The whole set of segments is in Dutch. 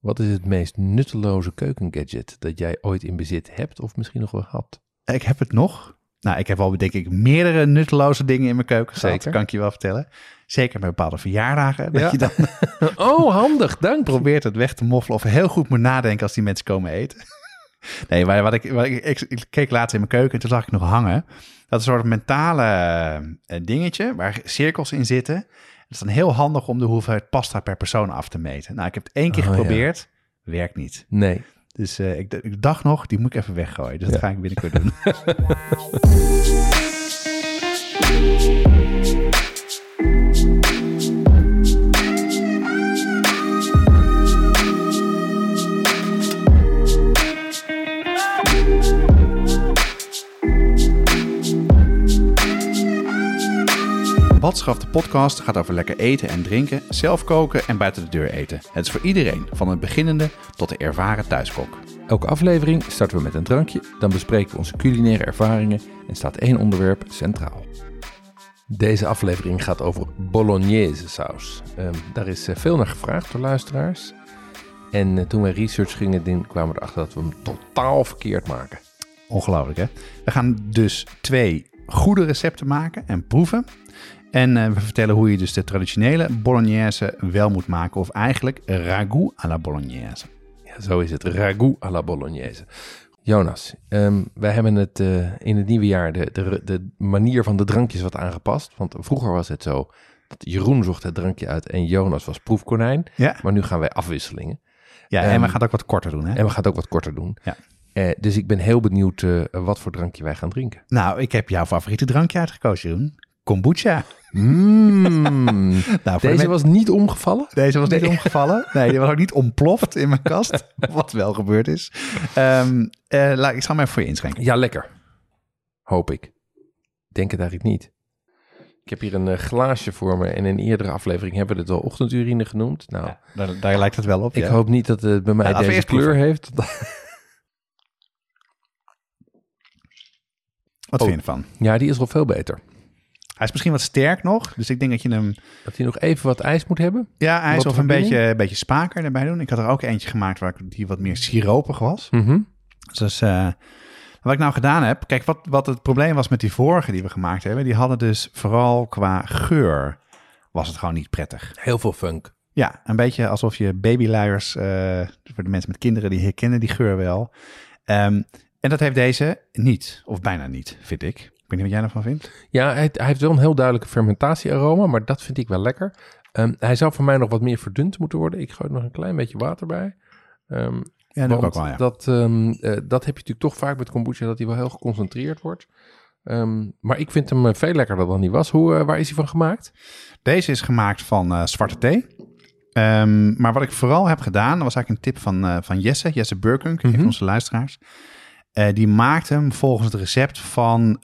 wat is het meest nutteloze keukengadget dat jij ooit in bezit hebt of misschien nog wel had? Ik heb het nog. Nou, ik heb al, denk ik, meerdere nutteloze dingen in mijn keuken gehad. Zeker. Dat kan ik je wel vertellen. Zeker bij bepaalde verjaardagen. Dat je dan oh, handig, dank. Probeert het weg te moffelen of heel goed moet nadenken als die mensen komen eten. Nee, maar ik keek laatst in mijn keuken en toen zag ik nog hangen. Dat is een soort mentale dingetje waar cirkels in zitten. Het is dan heel handig om de hoeveelheid pasta per persoon af te meten. Nou, ik heb het 1 keer geprobeerd. Ja. Werkt niet. Nee. Dus ik dacht nog, die moet ik even weggooien. Dus dat ga ik binnenkort doen. Wat Schaft de Podcast gaat over lekker eten en drinken, zelf koken en buiten de deur eten. Het is voor iedereen, van het beginnende tot de ervaren thuiskok. Elke aflevering starten we met een drankje, dan bespreken we onze culinaire ervaringen en staat 1 onderwerp centraal. Deze aflevering gaat over bolognese saus. Daar is veel naar gevraagd door luisteraars. En toen we research gingen doen, kwamen we erachter dat we hem totaal verkeerd maken. Ongelooflijk, hè? We gaan dus 2 goede recepten maken en proeven. En we vertellen hoe je dus de traditionele bolognese wel moet maken. Of eigenlijk ragout à la bolognese. Ja, zo is het. Ragout à la bolognese. Jonas, wij hebben het in het nieuwe jaar de manier van de drankjes wat aangepast. Want vroeger was het zo dat Jeroen zocht het drankje uit en Jonas was proefkonijn. Ja. Maar nu gaan wij afwisselingen. Ja, en we gaan het ook wat korter doen. Hè? En we gaan het ook wat korter doen. Ja. Dus ik ben heel benieuwd wat voor drankje wij gaan drinken. Nou, ik heb jouw favoriete drankje uitgekozen, Jeroen. Kombucha. Nou, deze was niet omgevallen? Deze was niet omgevallen. Nee, die was ook niet ontploft in mijn kast. Wat wel gebeurd is. Ik zal hem even voor je inschenken. Ja, lekker. Hoop ik. Denk het eigenlijk niet. Ik heb hier een glaasje voor me. En in een eerdere aflevering hebben we het al ochtendurine genoemd. Nou, ja, daar lijkt het wel op. Ik hoop niet dat het bij mij deze kleur heeft. Wat vind je ervan? Ja, die is al veel beter. Hij is misschien wat sterk nog, dus ik denk dat je hem... Dat hij nog even wat ijs moet hebben? Ja, ijs of een beetje spaker erbij doen. Ik had er ook eentje gemaakt waar die wat meer siropig was. Mm-hmm. Dus wat ik nou gedaan heb... Kijk, wat het probleem was met die vorige die we gemaakt hebben... die hadden dus vooral qua geur was het gewoon niet prettig. Heel veel funk. Ja, een beetje alsof je babyluiers... voor de mensen met kinderen, die herkennen die geur wel. En dat heeft deze niet, of bijna niet, vind ik. Ik weet niet wat jij ervan vindt. Ja, hij heeft wel een heel duidelijke fermentatiearoma, maar dat vind ik wel lekker. Hij zou voor mij nog wat meer verdund moeten worden. Ik gooi er nog een klein beetje water bij. Ja, dat ook wel, ja. Dat heb je natuurlijk toch vaak met kombucha, dat hij wel heel geconcentreerd wordt. Maar ik vind hem veel lekkerder dan die was. Waar is hij van gemaakt? Deze is gemaakt van zwarte thee. Maar wat ik vooral heb gedaan, dat was eigenlijk een tip van Jesse Burkink, een van onze luisteraars. Die maakt hem volgens het recept van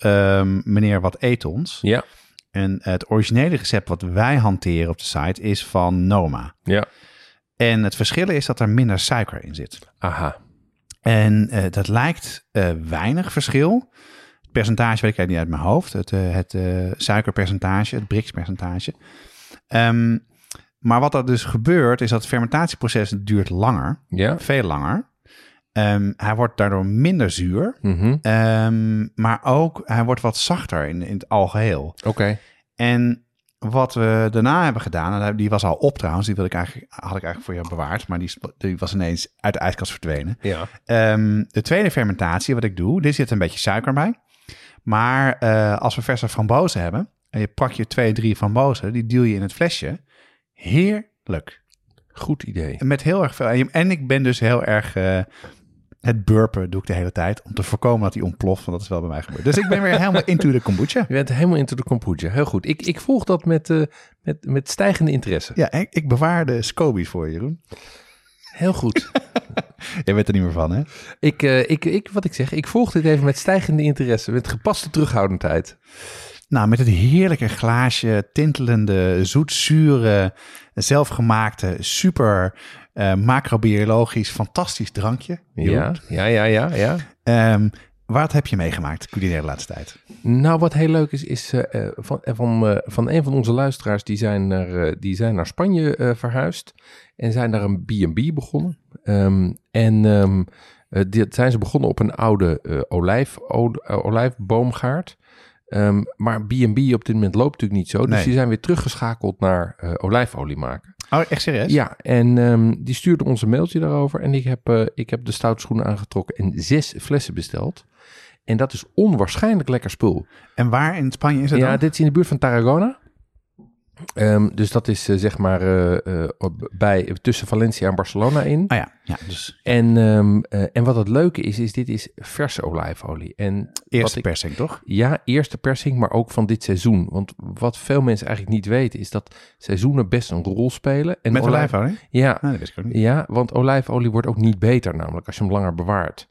meneer Wat Etons. Ja. En het originele recept wat wij hanteren op de site is van Noma. Ja. En het verschil is dat er minder suiker in zit. Aha. En dat lijkt weinig verschil. Het percentage weet ik niet uit mijn hoofd. Het suikerpercentage, het Brix-percentage. Maar wat er dus gebeurt is dat het fermentatieproces duurt langer. Ja. Veel langer. Hij wordt daardoor minder zuur, mm-hmm. Maar ook hij wordt wat zachter in het algeheel. Oké. En wat we daarna hebben gedaan, en die was al op trouwens, die had ik eigenlijk voor jou bewaard, maar die was ineens uit de ijskast verdwenen. Ja. De tweede fermentatie, wat ik doe, dit zit een beetje suiker bij, maar als we verse frambozen hebben, en je pak je 2, 3 frambozen, die duw je in het flesje, heerlijk. Goed idee. Met heel erg veel. En ik ben dus heel erg... het burpen doe ik de hele tijd om te voorkomen dat hij ontploft. Want dat is wel bij mij gebeurd. Dus ik ben weer helemaal into de kombucha. Je bent helemaal into de kombucha. Heel goed. Ik volg dat met stijgende interesse. Ja, ik bewaar de scobies voor je, Jeroen. Heel goed. Jij weet er niet meer van, hè? Ik volg dit even met stijgende interesse, met gepaste terughoudendheid. Nou, met het heerlijke glaasje, tintelende, zoetzure, zelfgemaakte, super macrobiologisch, fantastisch drankje. Jeroen. Ja. Wat heb je meegemaakt culinair de laatste tijd? Nou, wat heel leuk is van een van onze luisteraars, die zijn naar Spanje verhuisd en zijn daar een B&B begonnen. Dit zijn ze begonnen op een oude olijfboomgaard. Maar B&B op dit moment loopt natuurlijk niet zo. Dus die zijn weer teruggeschakeld naar olijfolie maken. Oh, echt serieus? Ja, en die stuurde ons een mailtje daarover. En ik heb de stoutschoenen aangetrokken en 6 flessen besteld. En dat is onwaarschijnlijk lekker spul. En waar in Spanje is het dan? Ja, dit is in de buurt van Tarragona. Dus dat is tussen Valencia en Barcelona in. Ah ja. Dus. En wat het leuke is dit is verse olijfolie. En persing, toch? Ja, eerste persing, maar ook van dit seizoen. Want wat veel mensen eigenlijk niet weten, is dat seizoenen best een rol spelen. En met olijfolie? Ja. Ah, dat wist ik ook niet. Ja, want olijfolie wordt ook niet beter namelijk als je hem langer bewaart.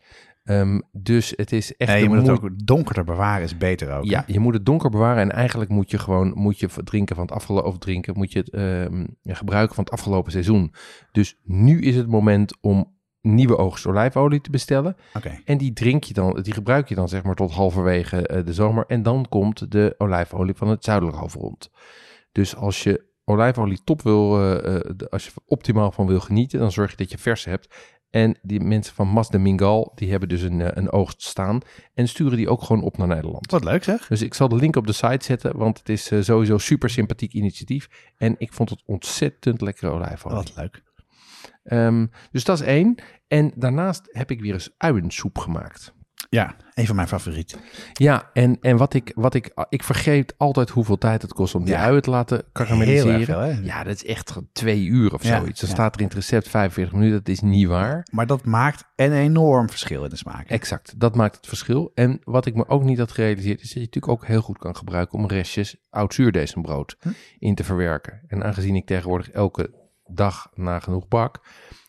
Dus het is echt... Nee, je moet het ook donkerder bewaren, is beter ook. Ja, je moet het donker bewaren en eigenlijk moet je drinken van het afgelopen... of gebruiken van het afgelopen seizoen. Dus nu is het moment om nieuwe oogst olijfolie te bestellen. Okay. En die gebruik je dan zeg maar tot halverwege de zomer. En dan komt de olijfolie van het zuidelijk halfrond. Dus als je olijfolie als je optimaal van wil genieten, dan zorg je dat je vers hebt. En die mensen van Mas de Mingal, die hebben dus een oogst staan. En sturen die ook gewoon op naar Nederland. Wat leuk zeg. Dus ik zal de link op de site zetten, want het is sowieso super sympathiek initiatief. En ik vond het ontzettend lekkere olijfolie. Wat leuk. Dus dat is 1. En daarnaast heb ik weer eens uiensoep gemaakt. Ja, een van mijn favorieten. Ja, en ik vergeet altijd hoeveel tijd het kost om die uien te laten karamelliseren. Heel erg veel, hè? Ja, dat is echt 2 uur of zoiets. Dan staat er in het recept 45 minuten, dat is niet waar. Maar dat maakt een enorm verschil in de smaak. Exact, dat maakt het verschil. En wat ik me ook niet had gerealiseerd, is dat je natuurlijk ook heel goed kan gebruiken om restjes oud zuurdezenbrood in te verwerken. En aangezien ik tegenwoordig elke dag nagenoeg bak,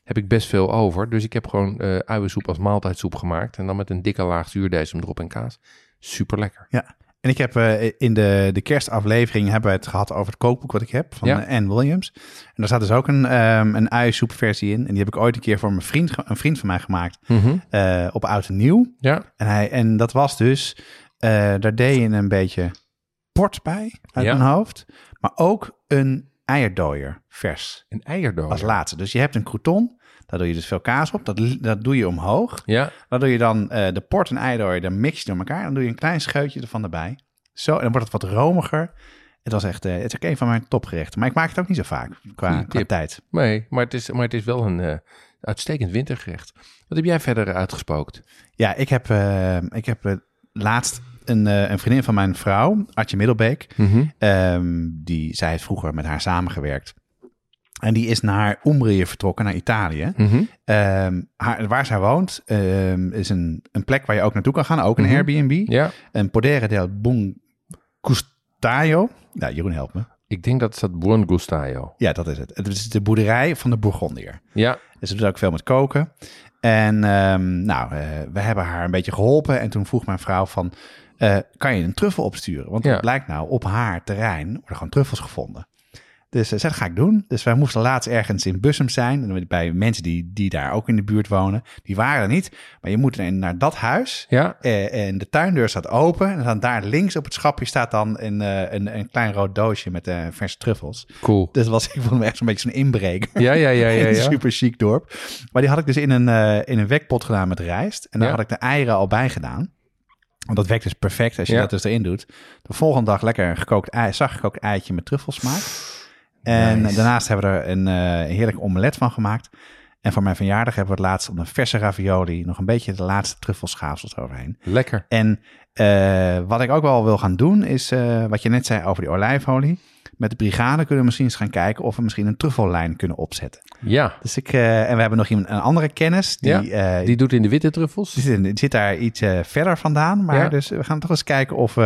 heb ik best veel over. Dus ik heb gewoon uiensoep als maaltijdsoep gemaakt. En dan met een dikke laag zuurdesem erop en kaas. Super lekker. Ja. En ik heb in de kerstaflevering hebben we het gehad over het kookboek wat ik heb van Anne Williams. En daar staat dus ook een uiensoepversie in. En die heb ik ooit een keer voor een vriend van mij gemaakt. Mm-hmm. Op oud en nieuw. Ja. En dat was dus, daar deed je een beetje port bij uit mijn hoofd. Maar ook een eierdooier vers. Een eierdooier? Als laatste. Dus je hebt een crouton. Daar doe je dus veel kaas op. Dat doe je omhoog. Ja. Dan doe je dan de port en eierdooier. Dan mix je door elkaar. Dan doe je een klein scheutje ervan erbij. Zo, en dan wordt het wat romiger. Het was echt... het is ook een van mijn topgerechten. Maar ik maak het ook niet zo vaak qua tijd. Nee, maar het is wel een uitstekend wintergerecht. Wat heb jij verder uitgespookt? Ja, ik heb laatst... Een vriendin van mijn vrouw, Artje Middelbeek, mm-hmm. Zij heeft vroeger met haar samengewerkt. En die is naar Umbrië vertrokken, naar Italië. Mm-hmm. Waar zij woont is een plek waar je ook naartoe kan gaan, ook mm-hmm. een Airbnb. Ja. Een Podere del Buongustajo. Nou, Jeroen, help me. Ik denk dat het staat Buongustajo. Ja, dat is het. Het is de boerderij van de Bourgondier. Ja. Dus ze doet ook veel met koken. En we hebben haar een beetje geholpen. En toen vroeg mijn vrouw van... kan je een truffel opsturen? Want het blijkt nou, op haar terrein worden gewoon truffels gevonden. Dus dat ga ik doen. Dus wij moesten laatst ergens in Bussum zijn. Bij mensen die daar ook in de buurt wonen. Die waren er niet. Maar je moet naar dat huis. Ja. En de tuindeur staat open. En dan daar links op het schapje staat dan een klein rood doosje met verse truffels. Cool. Dus ik vond me echt zo'n beetje zo'n inbreker. Ja. In een super chic dorp. Maar die had ik dus in een wekpot gedaan met rijst. En daar had ik de eieren al bij gedaan. Want dat werkt dus perfect als je dat dus erin doet. De volgende dag lekker zachtgekookt eitje met truffelsmaak. En daarnaast hebben we er een heerlijk omelet van gemaakt. En voor mijn verjaardag hebben we het laatst op een verse ravioli... nog een beetje de laatste truffelschaafsels overheen. Lekker. En wat ik ook wel wil gaan doen is... wat je net zei over die olijfolie... Met de brigade kunnen we misschien eens gaan kijken... of we misschien een truffellijn kunnen opzetten. Ja. Dus en we hebben nog iemand, een andere kennis. Die doet in de witte truffels. Die zit daar iets verder vandaan. Maar dus we gaan toch eens kijken of...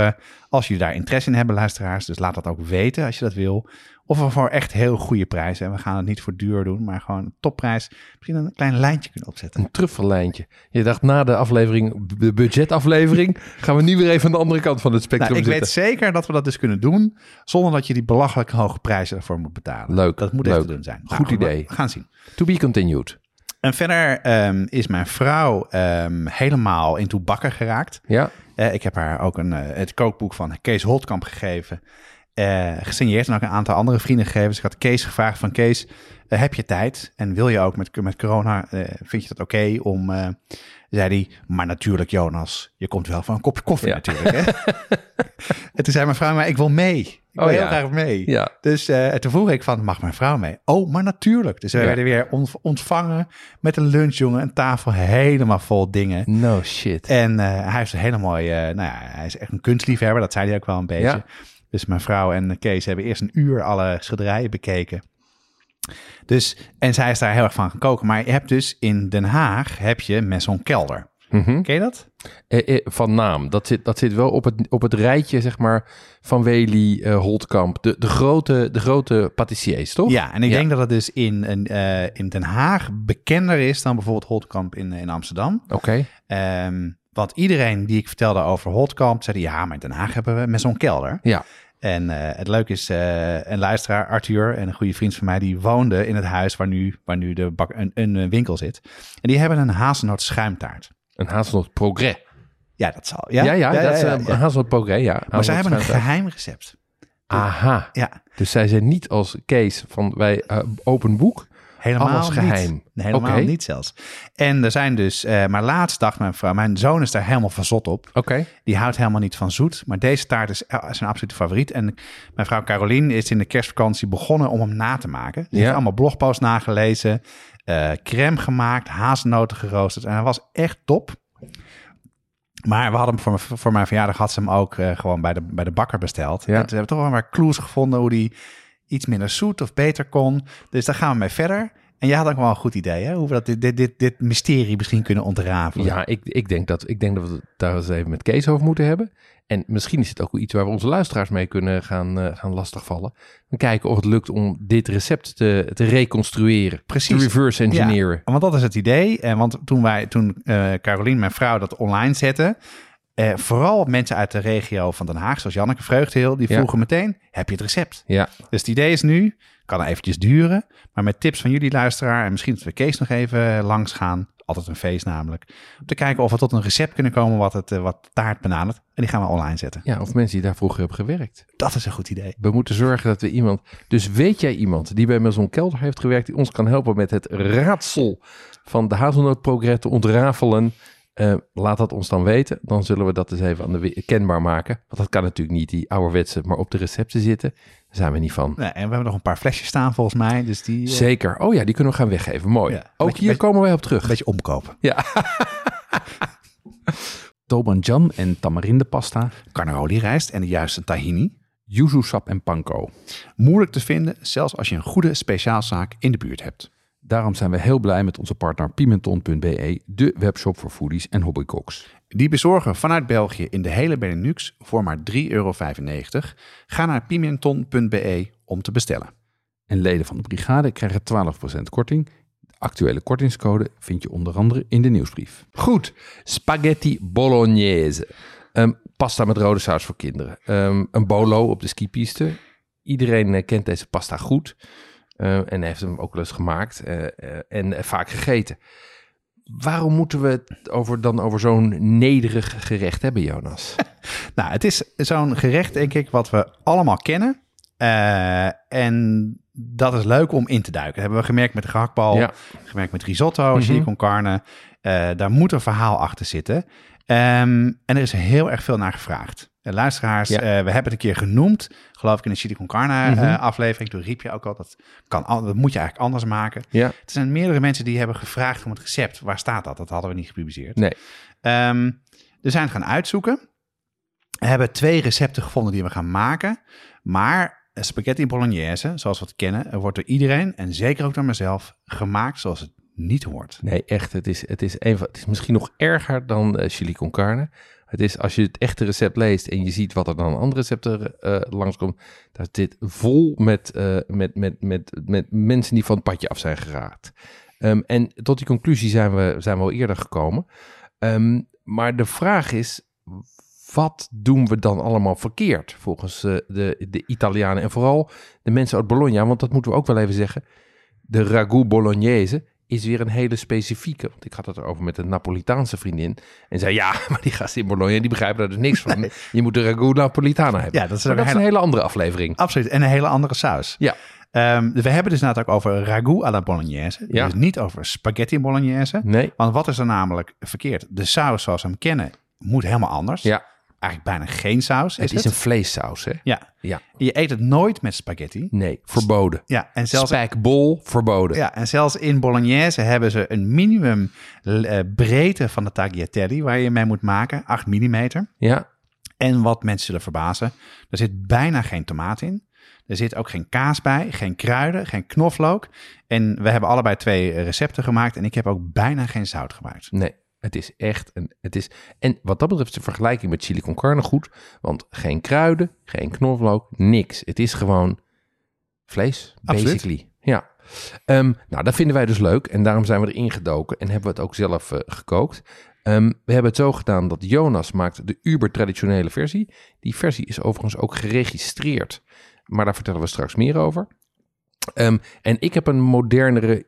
als jullie daar interesse in hebben, luisteraars... dus laat dat ook weten als je dat wil... Of we voor echt heel goede prijzen. En we gaan het niet voor duur doen, maar gewoon een topprijs. Misschien een klein lijntje kunnen opzetten. Een truffellijntje. Je dacht na de aflevering, de budgetaflevering, gaan we nu weer even aan de andere kant van het spectrum zitten. Ik weet zeker dat we dat dus kunnen doen, zonder dat je die belachelijk hoge prijzen ervoor moet betalen. Leuk. Dat moet echt te doen zijn. Goed idee. We gaan zien. To be continued. En verder is mijn vrouw helemaal into bakken geraakt. Ja. Ik heb haar ook het kookboek van Kees Holtkamp gegeven. Gesigneerd en ook een aantal andere vrienden gegeven. Dus ik had Kees gevraagd van Kees, heb je tijd? En wil je ook met corona, vind je dat oké om... zei hij, maar natuurlijk Jonas, je komt wel van een kopje koffie natuurlijk. Hè? En toen zei mijn vrouw, maar ik wil mee. Ik wil heel graag mee. Ja. Dus toen vroeg ik van, mag mijn vrouw mee? Oh, maar natuurlijk. Dus we werden weer ontvangen met een lunch, jongen. Een tafel helemaal vol dingen. No shit. En hij heeft een hele mooie... hij is echt een kunstliefhebber, dat zei hij ook wel een beetje. Ja. Dus mijn vrouw en Kees hebben eerst een uur alle schilderijen bekeken. Dus, en zij is daar heel erg van gaan koken. Maar je hebt dus in Den Haag, heb je Maison Kelder. Mm-hmm. Ken je dat? Van naam. Dat zit wel op het rijtje, zeg maar, van Wely, Holtkamp. De grote patissiers, toch? Ja, en ik denk dat het dus in Den Haag bekender is dan bijvoorbeeld Holtkamp in Amsterdam. Oké. Okay. Want iedereen die ik vertelde over Holtkamp, zei ja, maar in Den Haag hebben we Maison Kelder. Ja. En het leuke is, een luisteraar, Arthur, en een goede vriend van mij, die woonde in het huis waar nu een winkel zit. En die hebben een hazelnoot schuimtaart. Een hazelnoot progrès. Ja, dat zal. Ja, dat is een hazelnoot progrès, ja. Maar zij hebben een geheim recept. Aha. Ja. Dus zij zijn niet als Kees van wij open boek. Helemaal geheim. Niet. Helemaal niet zelfs. En er zijn dus... maar laatst dacht mijn vrouw... Mijn zoon is daar helemaal van zot op. Okay. Die houdt helemaal niet van zoet. Maar deze taart is zijn absolute favoriet. En mijn vrouw Carolien is in de kerstvakantie begonnen om hem na te maken. Ze heeft allemaal blogposts nagelezen. Crème gemaakt. Hazelnoten geroosterd. En hij was echt top. Maar we hadden hem voor mijn verjaardag... had ze hem ook gewoon bij de bakker besteld. Ja. En toen hebben we toch wel maar clues gevonden... hoe die iets minder zoet of beter kon. Dus daar gaan we mee verder. En jij had ook wel een goed idee, hè? Hoe we dat dit mysterie misschien kunnen ontrafelen. Ja, ik denk dat we het daar eens even met Kees over moeten hebben. En misschien is het ook iets waar we onze luisteraars mee kunnen gaan lastigvallen. En kijken of het lukt om dit recept te reconstrueren. Precies. Te reverse engineeren. Ja, want dat is het idee. En want toen Carolien, mijn vrouw, dat online zette... vooral mensen uit de regio van Den Haag, zoals Janneke Vreugdeheel, die vroegen meteen, heb je het recept? Ja. Dus het idee is nu, kan eventjes duren, maar met tips van jullie luisteraar, en misschien dat we Kees nog even langs gaan, altijd een feest namelijk, om te kijken of we tot een recept kunnen komen wat taart benadert. En die gaan we online zetten. Ja, of mensen die daar vroeger hebben gewerkt. Dat is een goed idee. We moeten zorgen dat we iemand... Dus weet jij iemand die bij Maison Kelder heeft gewerkt, die ons kan helpen met het raadsel van de hazelnootprogret te ontrafelen? Laat dat ons dan weten. Dan zullen we dat eens even kenbaar maken. Want dat kan natuurlijk niet, die ouderwetse, maar op de recepten zitten. Daar zijn we niet van. Nee, en we hebben nog een paar flesjes staan volgens mij. Dus die, zeker. Oh ja, die kunnen we gaan weggeven. Mooi. Ja. Ook hier komen wij op terug. Een beetje omkopen. Ja. Toban jam en tamarindepasta. Carnaroli rijst en de juiste tahini. Yuzu sap en panko. Moeilijk te vinden, zelfs als je een goede speciaalzaak in de buurt hebt. Daarom zijn we heel blij met onze partner Pimenton.be, de webshop voor foodies en hobbycooks. Die bezorgen vanuit België in de hele Benelux voor maar €3,95. Ga naar Pimenton.be om te bestellen. En leden van de brigade krijgen 12% korting. De actuele kortingscode vind je onder andere in de nieuwsbrief. Goed, spaghetti bolognese. Pasta met rode saus voor kinderen. Een bolo op de skipiste. Iedereen kent deze pasta goed. En heeft hem ook wel eens gemaakt en vaak gegeten. Waarom moeten we het over zo'n nederig gerecht hebben, Jonas? Nou, het is zo'n gerecht, denk ik, wat we allemaal kennen. En dat is leuk om in te duiken. Dat hebben we gemerkt met de gehaktbal, gemerkt met risotto, chili con carne. Daar moet een verhaal achter zitten. En er is heel erg veel naar gevraagd. Luisteraars, we hebben het een keer genoemd, geloof ik, in de chili con carne aflevering. Toen riep je ook al, dat moet je eigenlijk anders maken. Ja. Er zijn meerdere mensen die hebben gevraagd om het recept. Waar staat dat? Dat hadden we niet gepubliceerd. Nee. We zijn gaan uitzoeken. We hebben 2 recepten gevonden die we gaan maken. Maar spaghetti bolognese, zoals we het kennen, wordt door iedereen en zeker ook door mezelf gemaakt zoals het niet hoort. Nee, echt. Het is misschien nog erger dan chili con carne. Het is, als je het echte recept leest en je ziet wat er dan aan andere recepten langskomt, daar zit vol met mensen die van het padje af zijn geraakt. En tot die conclusie zijn we al eerder gekomen. Maar de vraag is, wat doen we dan allemaal verkeerd volgens de Italianen en vooral de mensen uit Bologna? Want dat moeten we ook wel even zeggen. De ragout bolognese is weer een hele specifieke. Want ik had het erover met een Napolitaanse vriendin. En zei, ja, maar die gasten in Bologna, die begrijpen daar dus niks van. Nee. Je moet de ragout Napolitana hebben. Ja, dat is een hele andere aflevering. Absoluut, en een hele andere saus. Ja. We hebben dus na het ook over ragout à la bolognese. Ja. Dus niet over spaghetti bolognese. Nee. Want wat is er namelijk verkeerd? De saus zoals we hem kennen moet helemaal anders. Ja. Eigenlijk bijna geen saus. Het is een vleessaus, hè? Ja. Ja. Je eet het nooit met spaghetti. Nee, verboden. Ja, en zelfs spijkbol, verboden. Ja, en zelfs in bolognese hebben ze een minimum breedte van de tagliatelle waar je mee moet maken, 8 mm. Ja. En wat mensen zullen verbazen, er zit bijna geen tomaat in. Er zit ook geen kaas bij, geen kruiden, geen knoflook. En we hebben allebei 2 recepten gemaakt en ik heb ook bijna geen zout gebruikt. Nee. Het is echt en wat dat betreft is de vergelijking met chili con carne goed, want geen kruiden, geen knoflook, niks. Het is gewoon vlees, basically. Ja. Nou, dat vinden wij dus leuk en daarom zijn we erin gedoken en hebben we het ook zelf gekookt. We hebben het zo gedaan dat Jonas maakt de uber-traditionele versie. Die versie is overigens ook geregistreerd, maar daar vertellen we straks meer over. En ik heb een modernere,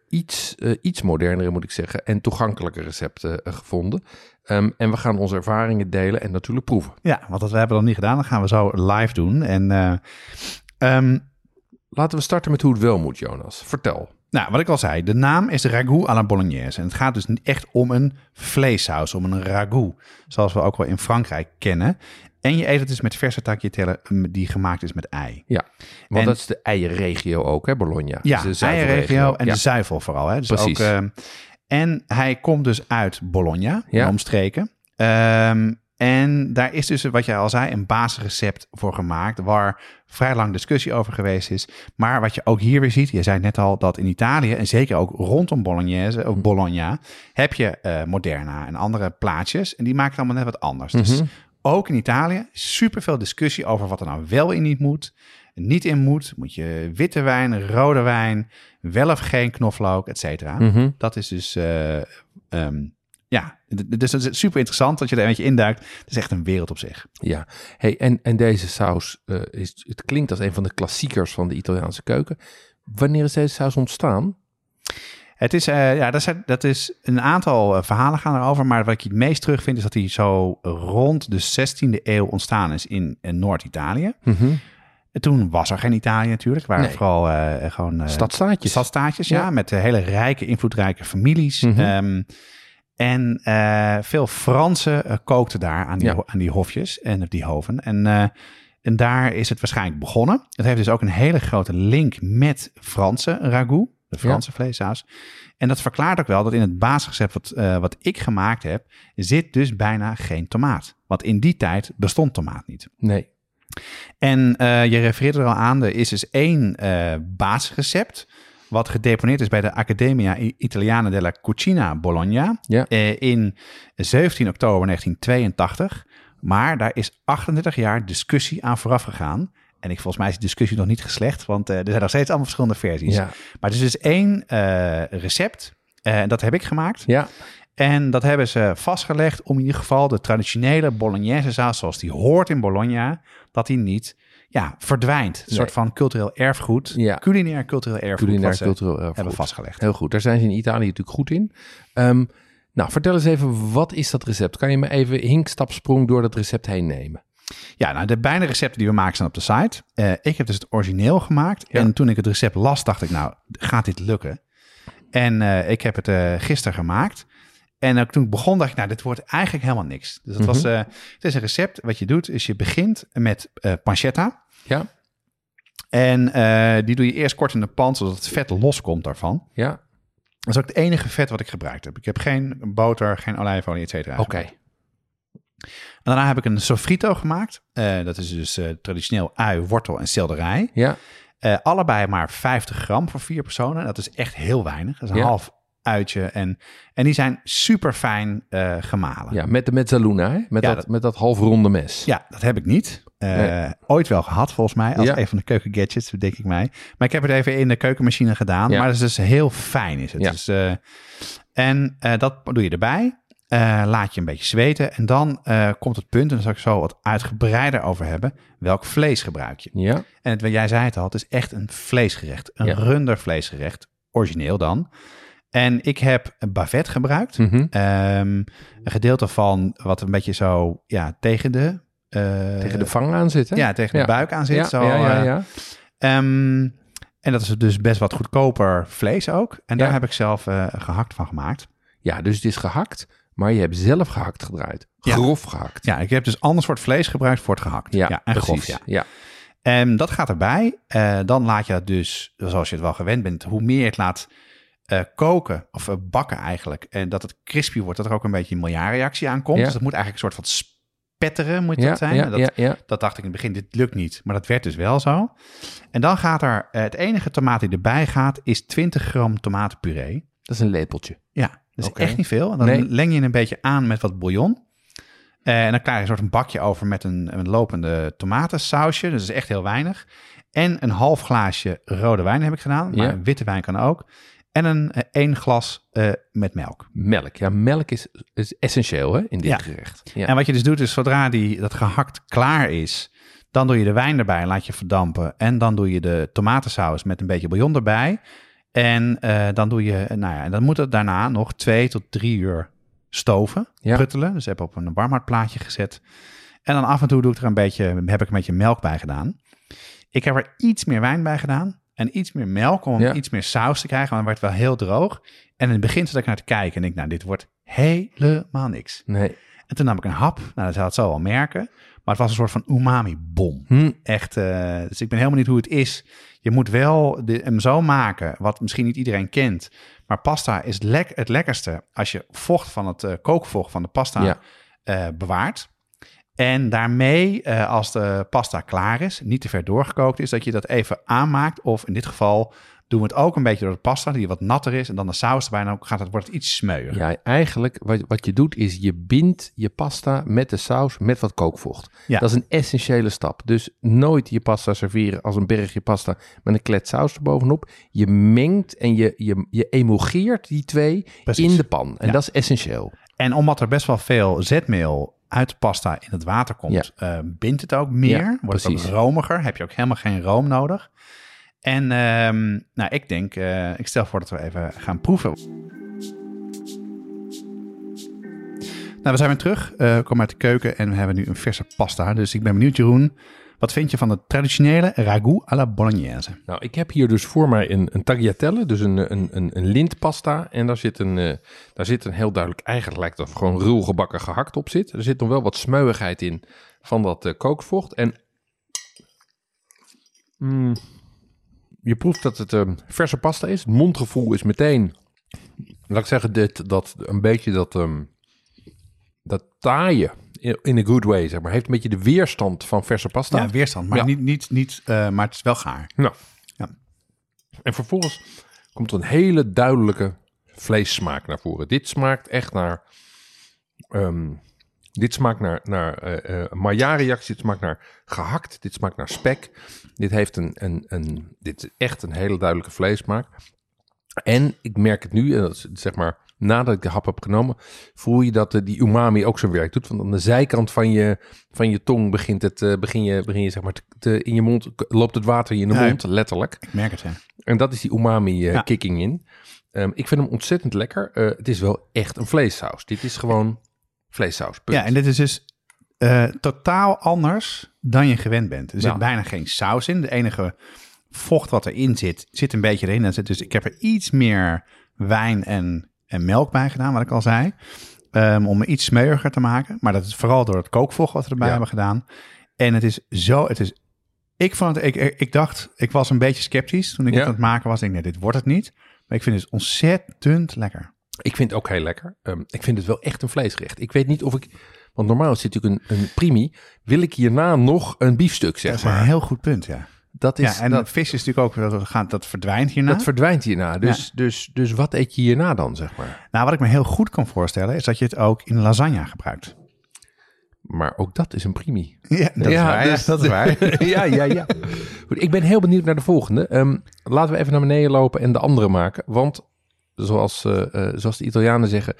iets modernere moet ik zeggen, en toegankelijke recepten gevonden. En we gaan onze ervaringen delen en natuurlijk proeven. Ja, want dat hebben we dan niet gedaan, dat gaan we zo live doen. En, laten we starten met hoe het wel moet, Jonas. Vertel. Nou, wat ik al zei, de naam is ragout à la bolognese. En het gaat dus echt om een vleessaus, om een ragout, zoals we ook wel in Frankrijk kennen. En je eet het dus met verse tagliatelle die gemaakt is met ei. Ja, want dat is de eierregio ook, hè, Bologna. Ja, dus de eierregio en de zuivel vooral. Hè? Dus precies. Ook, en hij komt dus uit Bologna, omstreken. En daar is dus, wat jij al zei, een basisrecept voor gemaakt, waar vrij lang discussie over geweest is. Maar wat je ook hier weer ziet, je zei net al dat in Italië, en zeker ook rondom Bolognese, of Bologna, heb je Moderna en andere plaatjes. En die maken het allemaal net wat anders. Dus ook in Italië, superveel discussie over wat er nou wel in niet moet. Niet in moet, moet je witte wijn, rode wijn, wel of geen knoflook, et cetera. Dat is dus... dus dat is super interessant dat je er een beetje induikt. Het is echt een wereld op zich. Ja, hey, en deze saus, het klinkt als een van de klassiekers van de Italiaanse keuken. Wanneer is deze saus ontstaan? Het is, dat is een aantal verhalen gaan erover. Maar wat ik het meest terugvind is dat die zo rond de 16e eeuw ontstaan is in Noord-Italië. Toen was er geen Italië natuurlijk. Waren vooral gewoon... stadstaatjes. Stadstaatjes, ja. Met hele rijke, invloedrijke families. En veel Fransen kookten daar aan die hofjes en op die hoven. En daar is het waarschijnlijk begonnen. Het heeft dus ook een hele grote link met Franse ragout. De Franse vleessaus. En dat verklaart ook wel dat in het basisrecept wat ik gemaakt heb, zit dus bijna geen tomaat. Want in die tijd bestond tomaat niet. Nee. En je refereerde er al aan, er is dus 1 basisrecept wat gedeponeerd is bij de Accademia Italiana della Cucina Bologna in 17 oktober 1982. Maar daar is 38 jaar discussie aan vooraf gegaan. En volgens mij is die discussie nog niet geslecht, want er zijn nog steeds allemaal verschillende versies. Ja. Maar het is dus 1 recept, dat heb ik gemaakt. Ja. En dat hebben ze vastgelegd om in ieder geval de traditionele Bolognese saus, zoals die hoort in Bologna, dat die niet verdwijnt. Een soort van cultureel erfgoed, culinair cultureel erfgoed, hebben vastgelegd. Heel goed, daar zijn ze in Italië natuurlijk goed in. Nou, vertel eens even, wat is dat recept? Kan je me even hinkstapsprong door dat recept heen nemen? Ja, nou, de beide recepten die we maken zijn op de site. Ik heb dus het origineel gemaakt. Ja. En toen ik het recept las, dacht ik, nou, gaat dit lukken? En ik heb het gisteren gemaakt. En toen ik begon, dacht ik, nou, dit wordt eigenlijk helemaal niks. Dus dat was, het is een recept. Wat je doet, is je begint met pancetta. Ja. En die doe je eerst kort in de pan, zodat het vet loskomt daarvan. Ja. Dat is ook het enige vet wat ik gebruikt heb. Ik heb geen boter, geen olijfolie, et cetera. Oké. En daarna heb ik een sofrito gemaakt. Dat is dus traditioneel ui, wortel en selderij. Ja. Allebei maar 50 gram voor 4 personen. Dat is echt heel weinig. Dat is een half uitje. En die zijn super fijn gemalen. Ja, met de mezzaluna, hè? Met dat halfronde mes. Ja, dat heb ik niet. Nee. Ooit wel gehad, volgens mij. Als een van de keukengadgets, denk ik mij. Maar ik heb het even in de keukenmachine gedaan. Ja. Maar dat is dus heel fijn, is het. Ja. Dus, dat doe je erbij. Laat je een beetje zweten. En dan komt het punt, en daar zal ik zo wat uitgebreider over hebben. Welk vlees gebruik je? Ja. En jij zei het al, het is echt een vleesgerecht. Een rundervleesgerecht. Origineel dan. En ik heb een bavet gebruikt. Mm-hmm. Een gedeelte van wat een beetje zo tegen de vang aan zit. Hè? Ja, tegen de buik aan zit. Ja, zo, en dat is dus best wat goedkoper vlees ook. En daar heb ik zelf gehakt van gemaakt. Ja, dus het is gehakt, maar je hebt zelf gehakt gedraaid. Grof gehakt. Ja, ik heb dus ander soort vlees gebruikt voor het gehakt. Ja, en precies. Grof, ja. En dat gaat erbij. Dan laat je dat dus, zoals je het wel gewend bent, hoe meer je het laat koken, of bakken eigenlijk, en dat het crispy wordt, dat er ook een beetje een miljardreactie aankomt. Ja. Dus dat moet eigenlijk een soort van spetteren, moet dat zijn. Dat dacht ik in het begin, dit lukt niet. Maar dat werd dus wel zo. En dan gaat er, het enige tomaat die erbij gaat, is 20 gram tomatenpuree. Dat is een lepeltje. Ja. Dat is echt niet veel. En dan leng je een beetje aan met wat bouillon. En dan krijg je een soort een bakje over met een lopende tomatensausje. Dus dat is echt heel weinig. En een half glaasje rode wijn heb ik gedaan. Maar witte wijn kan ook. En één glas met melk. Melk, melk is essentieel, hè, in dit gerecht. Ja. En wat je dus doet is, zodra dat gehakt klaar is, dan doe je de wijn erbij, laat je verdampen. En dan doe je de tomatensaus met een beetje bouillon erbij. En dan doe je, en dan moet het daarna nog 2 tot 3 uur stoven, pruttelen. Dus heb op een warmhartplaatje gezet. En dan af en toe heb ik een beetje melk bij gedaan. Ik heb er iets meer wijn bij gedaan en iets meer melk om iets meer saus te krijgen. Want het werd wel heel droog. En in het begin zat ik naar te kijken en denk, dit wordt helemaal niks. Nee. En toen nam ik een hap. Dat zou het zo wel merken. Maar het was een soort van umami-bom. Echt, dus ik ben helemaal niet hoe het is. Je moet wel hem zo maken, wat misschien niet iedereen kent. Maar pasta is het lekkerste als je vocht van het kookvocht van de pasta bewaart. En daarmee, als de pasta klaar is, niet te ver doorgekookt is, dat je dat even aanmaakt. Of in dit geval doen we het ook een beetje door de pasta, die wat natter is. En dan de saus erbij, dan wordt het iets smeuiger. Ja, eigenlijk wat je doet is, je bindt je pasta met de saus met wat kookvocht. Ja. Dat is een essentiële stap. Dus nooit je pasta serveren als een bergje pasta met een klet saus erbovenop. Je mengt en je emulgeert die twee in de pan. En dat is essentieel. En omdat er best wel veel zetmeel uit de pasta in het water komt, bindt het ook meer. Ja, wordt het ook romiger. Heb je ook helemaal geen room nodig. En ik denk, ik stel voor dat we even gaan proeven. We zijn weer terug. We komen uit de keuken en we hebben nu een verse pasta. Dus ik ben benieuwd, Jeroen, wat vind je van de traditionele ragout à la bolognese? Nou, ik heb hier dus voor mij een tagliatelle, dus een lintpasta. En daar zit een heel duidelijk, eigenlijk lijkt dat gewoon ruw gebakken gehakt op zit. Er zit nog wel wat smeuigheid in van dat kookvocht. En je proeft dat het verse pasta is. Het mondgevoel is meteen, laat ik zeggen, dat taaien in a good way, zeg maar. Heeft een beetje de weerstand van verse pasta. Ja, weerstand, maar niet, maar het is wel gaar. Nou. Ja. En vervolgens komt er een hele duidelijke vleessmaak naar voren. Dit smaakt echt naar maillard-reactie, dit smaakt naar gehakt, dit smaakt naar spek. Dit heeft dit is echt een hele duidelijke vleessmaak. En ik merk het nu, en dat is, zeg maar, nadat ik de hap heb genomen, voel je dat die umami ook zijn werk doet. Want aan de zijkant van je tong begint het, begin je zeg maar in je mond, loopt het water in de mond, letterlijk. Ik merk het, hè. En dat is die umami kicking in. Ik vind hem ontzettend lekker. Het is wel echt een vleessaus. Dit is gewoon vleessaus, punt. Ja, en dit is dus totaal anders dan je gewend bent. Er zit bijna geen saus in. De enige vocht wat erin zit een beetje erin. Dus ik heb er iets meer wijn en melk bij gedaan, wat ik al zei. Om me iets smeuiger te maken. Maar dat is vooral door het kookvocht wat we erbij hebben gedaan. En het is zo, ik was een beetje sceptisch toen ik het aan het maken was. Ik denk, dit wordt het niet. Maar ik vind het ontzettend lekker. Ik vind het ook heel lekker. Ik vind het wel echt een vleesgerecht. Ik weet niet of ik, want normaal zit natuurlijk een primi. Wil ik hierna nog een biefstuk, zeg maar. Dat is een heel goed punt, ja. dat is... Ja, en dat, vis is natuurlijk ook... Dat verdwijnt hierna. Dat verdwijnt hierna. Dus, ja. dus wat eet je hierna dan, zeg maar? Nou, wat ik me heel goed kan voorstellen... is dat je het ook in lasagne gebruikt. Maar ook dat is een primie. Ja, dat is waar. Dus, dat is waar. ja. Goed, ik ben heel benieuwd naar de volgende. Laten we even naar beneden lopen en de andere maken. Want zoals de Italianen zeggen...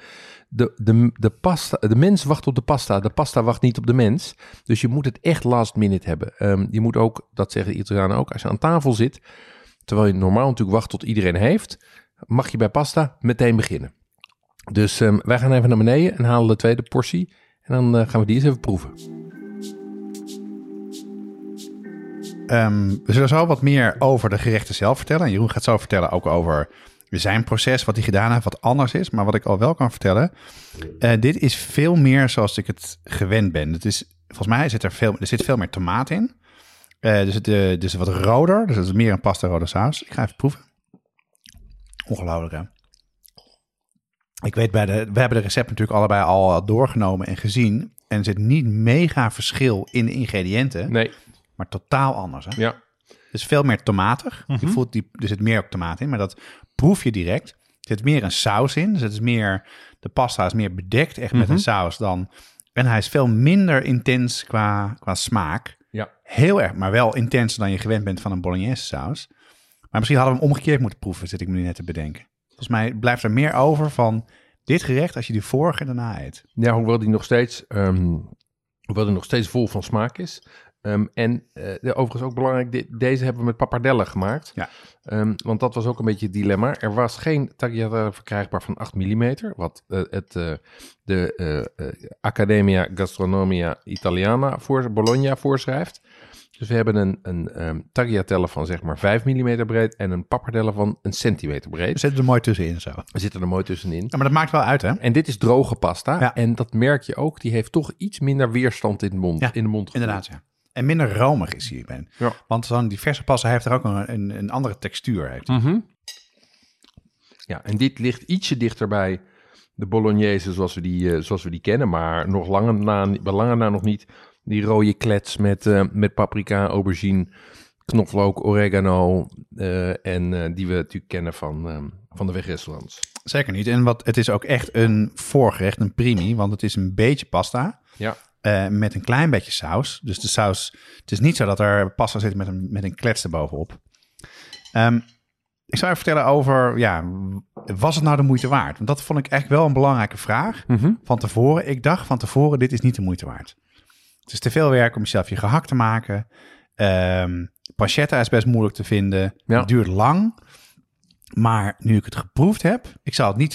De mens wacht op de pasta wacht niet op de mens. Dus je moet het echt last minute hebben. Je moet ook, dat zeggen de Italianen ook, als je aan tafel zit, terwijl je normaal natuurlijk wacht tot iedereen heeft, mag je bij pasta meteen beginnen. Dus wij gaan even naar beneden en halen de tweede portie en dan gaan we die eens even proeven. We zullen zo wat meer over de gerechten zelf vertellen. En Jeroen gaat zo vertellen ook over... zijn proces, wat hij gedaan heeft, wat anders is. Maar wat ik al wel kan vertellen... dit is veel meer zoals ik het gewend ben. Het is, volgens mij zit veel meer tomaat in. Dus wat roder. Dus het is meer een pasta rode saus. Ik ga even proeven. Ongelooflijk, hè? Ik weet, we hebben de recept natuurlijk allebei al doorgenomen en gezien. En er zit niet mega verschil in de ingrediënten. Nee. Maar totaal anders, hè? Ja. Het is veel meer tomatig. Mm-hmm. Er zit meer ook tomaat in, maar dat... proef je direct. Er zit meer een saus in. Dus het is meer... De pasta is meer bedekt echt met een saus dan... En hij is veel minder intens qua smaak. Ja. Heel erg, maar wel intenser dan je gewend bent van een bolognese saus. Maar misschien hadden we hem omgekeerd moeten proeven, zit ik me nu net te bedenken. Volgens mij blijft er meer over van dit gerecht als je die vorige daarna eet. Ja, hoewel die nog steeds, vol van smaak is... overigens ook belangrijk, deze hebben we met pappardellen gemaakt. Ja. Want dat was ook een beetje het dilemma. Er was geen tagliatelle verkrijgbaar van 8 mm. Wat Accademia Gastronomia Italiana Bologna voorschrijft. Dus we hebben een tagliatelle van zeg maar 5 mm breed... en een pappardelle van 1 centimeter breed. We zitten er mooi tussenin zo. We zitten er mooi tussenin. Ja, maar dat maakt wel uit, hè? En dit is droge pasta. Ja. En dat merk je ook. Die heeft toch iets minder weerstand in de mond. Inderdaad, ja. En minder romig is hij hierbij. Ja. Want zo'n diverse pasta heeft er ook een andere textuur. Heeft. Mm-hmm. Ja, en dit ligt ietsje dichter bij de Bolognese zoals we die kennen. Maar nog langer na nog niet die rode klets met paprika, aubergine, knoflook, oregano. Die we natuurlijk kennen van de wegrestaurants. Zeker niet. En het is ook echt een voorgerecht, een primi. Want het is een beetje pasta. Ja. Met een klein beetje saus. Dus de saus... Het is niet zo dat er pasta zit met een klets erbovenop. Ik zou even vertellen over... Ja, was het nou de moeite waard? Want dat vond ik echt wel een belangrijke vraag. Mm-hmm. Van tevoren. Ik dacht van tevoren, dit is niet de moeite waard. Het is te veel werk om jezelf je gehakt te maken. Pancetta is best moeilijk te vinden. Ja. Het duurt lang. Maar nu ik het geproefd heb... Het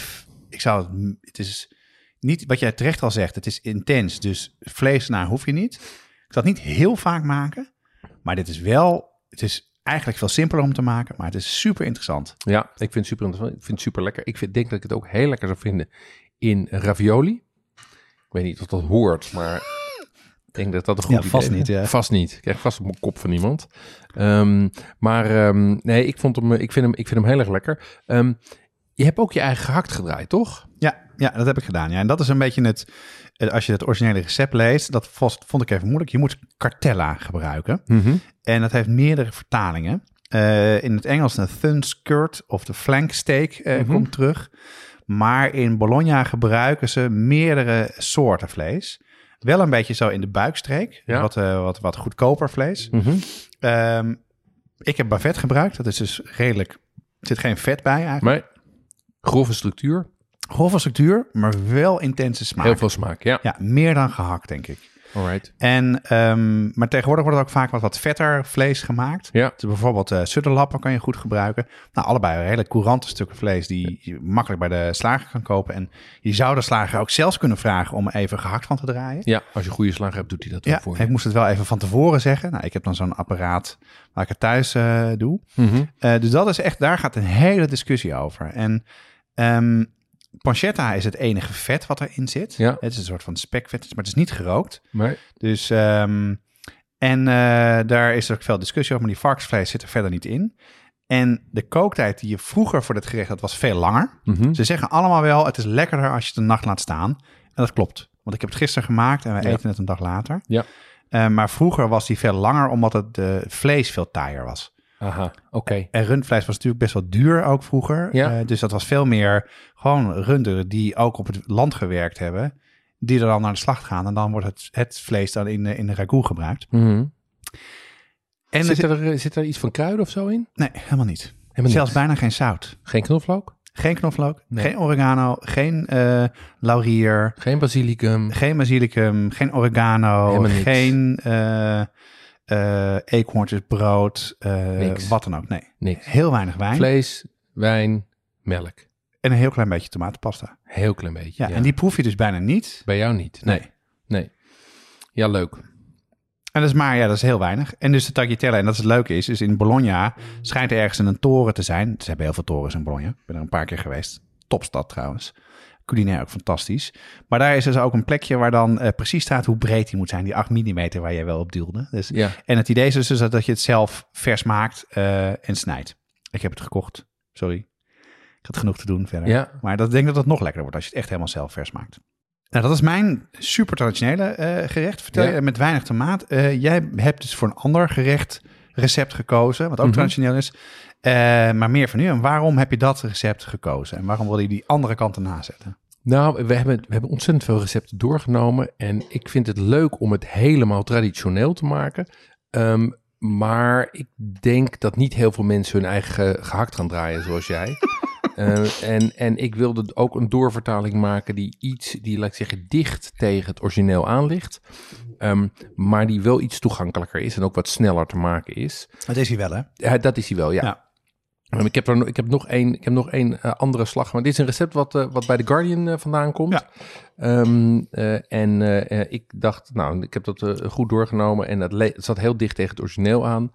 is... Niet wat jij terecht al zegt, het is intens, dus vlees naar hoef je niet. Ik zal het niet heel vaak maken, maar het is eigenlijk veel simpeler om te maken, maar het is super interessant. Ja, ik vind het super interessant, ik vind het super lekker. Denk dat ik het ook heel lekker zou vinden in ravioli. Ik weet niet of dat hoort, maar ik denk dat dat een goed idee is. Vast niet. Ik krijg vast op mijn kop van iemand. Nee, ik vind hem heel erg lekker. Je hebt ook je eigen gehakt gedraaid, toch? Ja, dat heb ik gedaan. Ja. En dat is een beetje het... Als je het originele recept leest, dat vond ik even moeilijk. Je moet cartella gebruiken. Mm-hmm. En dat heeft meerdere vertalingen. In het Engels de thin skirt of de flank steak komt terug. Maar in Bologna gebruiken ze meerdere soorten vlees. Wel een beetje zo in de buikstreek. Ja. Wat goedkoper vlees. Mm-hmm. Ik heb bavet gebruikt. Dat is dus redelijk... Er zit geen vet bij eigenlijk. Nee. Grove structuur, maar wel intense smaak. Heel veel smaak, ja. Ja, meer dan gehakt, denk ik. Alright. Maar tegenwoordig wordt het ook vaak wat vetter vlees gemaakt. Ja. Dus bijvoorbeeld sudderlappen kan je goed gebruiken. Nou, allebei hele courante stukken vlees die je makkelijk bij de slager kan kopen. En je zou de slager ook zelfs kunnen vragen om even gehakt van te draaien. Ja, als je goede slager hebt, doet hij dat wel voor je. Ik moest het wel even van tevoren zeggen. Nou, ik heb dan zo'n apparaat waar ik het thuis doe. Mm-hmm. Dus dat is echt, daar gaat een hele discussie over. En... pancetta is het enige vet wat erin zit. Ja. Het is een soort van spekvet, maar het is niet gerookt. Nee. Dus, daar is er ook veel discussie over, maar die varkensvlees zit er verder niet in. En de kooktijd die je vroeger voor dit gerecht had, was veel langer. Mm-hmm. Ze zeggen allemaal wel, het is lekkerder als je het een nacht laat staan. En dat klopt, want ik heb het gisteren gemaakt en we eten het een dag later. Ja. Maar vroeger was die veel langer, omdat het vlees veel taaier was. Aha, oké. En rundvlees was natuurlijk best wel duur ook vroeger. Ja. Dus dat was veel meer gewoon runderen die ook op het land gewerkt hebben. Die er dan naar de slacht gaan. En dan wordt het vlees dan in de ragout gebruikt. Mm-hmm. En zit er iets van kruiden of zo in? Nee, helemaal niet. Zelfs bijna geen zout. Geen knoflook? Geen knoflook, nee. Geen oregano, geen laurier. Geen basilicum. Geen oregano, geen eekhoorntjes, brood, wat dan ook. Nee, niks. Heel weinig wijn. Vlees, wijn, melk. En een heel klein beetje tomatenpasta. Heel klein beetje, ja. En die proef je dus bijna niet. Bij jou niet, nee. Ja, leuk. En dat is dat is heel weinig. En dus de tagliatelle, en dat is het leuke is in Bologna schijnt er ergens een toren te zijn. Ze hebben heel veel torens in Bologna. Ik ben er een paar keer geweest. Topstad trouwens. Culinair ook fantastisch. Maar daar is dus ook een plekje waar dan precies staat hoe breed die moet zijn. Die 8 mm waar jij wel op duwde. Dus, ja. En het idee is dus dat je het zelf vers maakt en snijdt. Ik heb het gekocht. Sorry. Ik had genoeg te doen verder. Ja. Maar ik denk dat het nog lekkerder wordt als je het echt helemaal zelf vers maakt. Nou, dat is mijn super traditionele gerecht. Vertel je, met weinig tomaat. Jij hebt dus voor een ander recept gekozen, wat ook traditioneel is. Maar meer van u. En waarom heb je dat recept gekozen? En waarom wilde je die andere kant erna zetten? Nou, we hebben ontzettend veel recepten doorgenomen. En ik vind het leuk om het helemaal traditioneel te maken. Maar ik denk dat niet heel veel mensen hun eigen gehakt gaan draaien zoals jij. En ik wilde ook een doorvertaling maken die, laat ik zeggen, dicht tegen het origineel aan ligt. Maar die wel iets toegankelijker is en ook wat sneller te maken is. Dat is hij wel, hè? Ja, dat is hij wel, ja. Ik heb nog één andere slag. Maar dit is een recept wat bij The Guardian vandaan komt. Ja. Ik dacht, nou, ik heb dat goed doorgenomen en dat zat heel dicht tegen het origineel aan.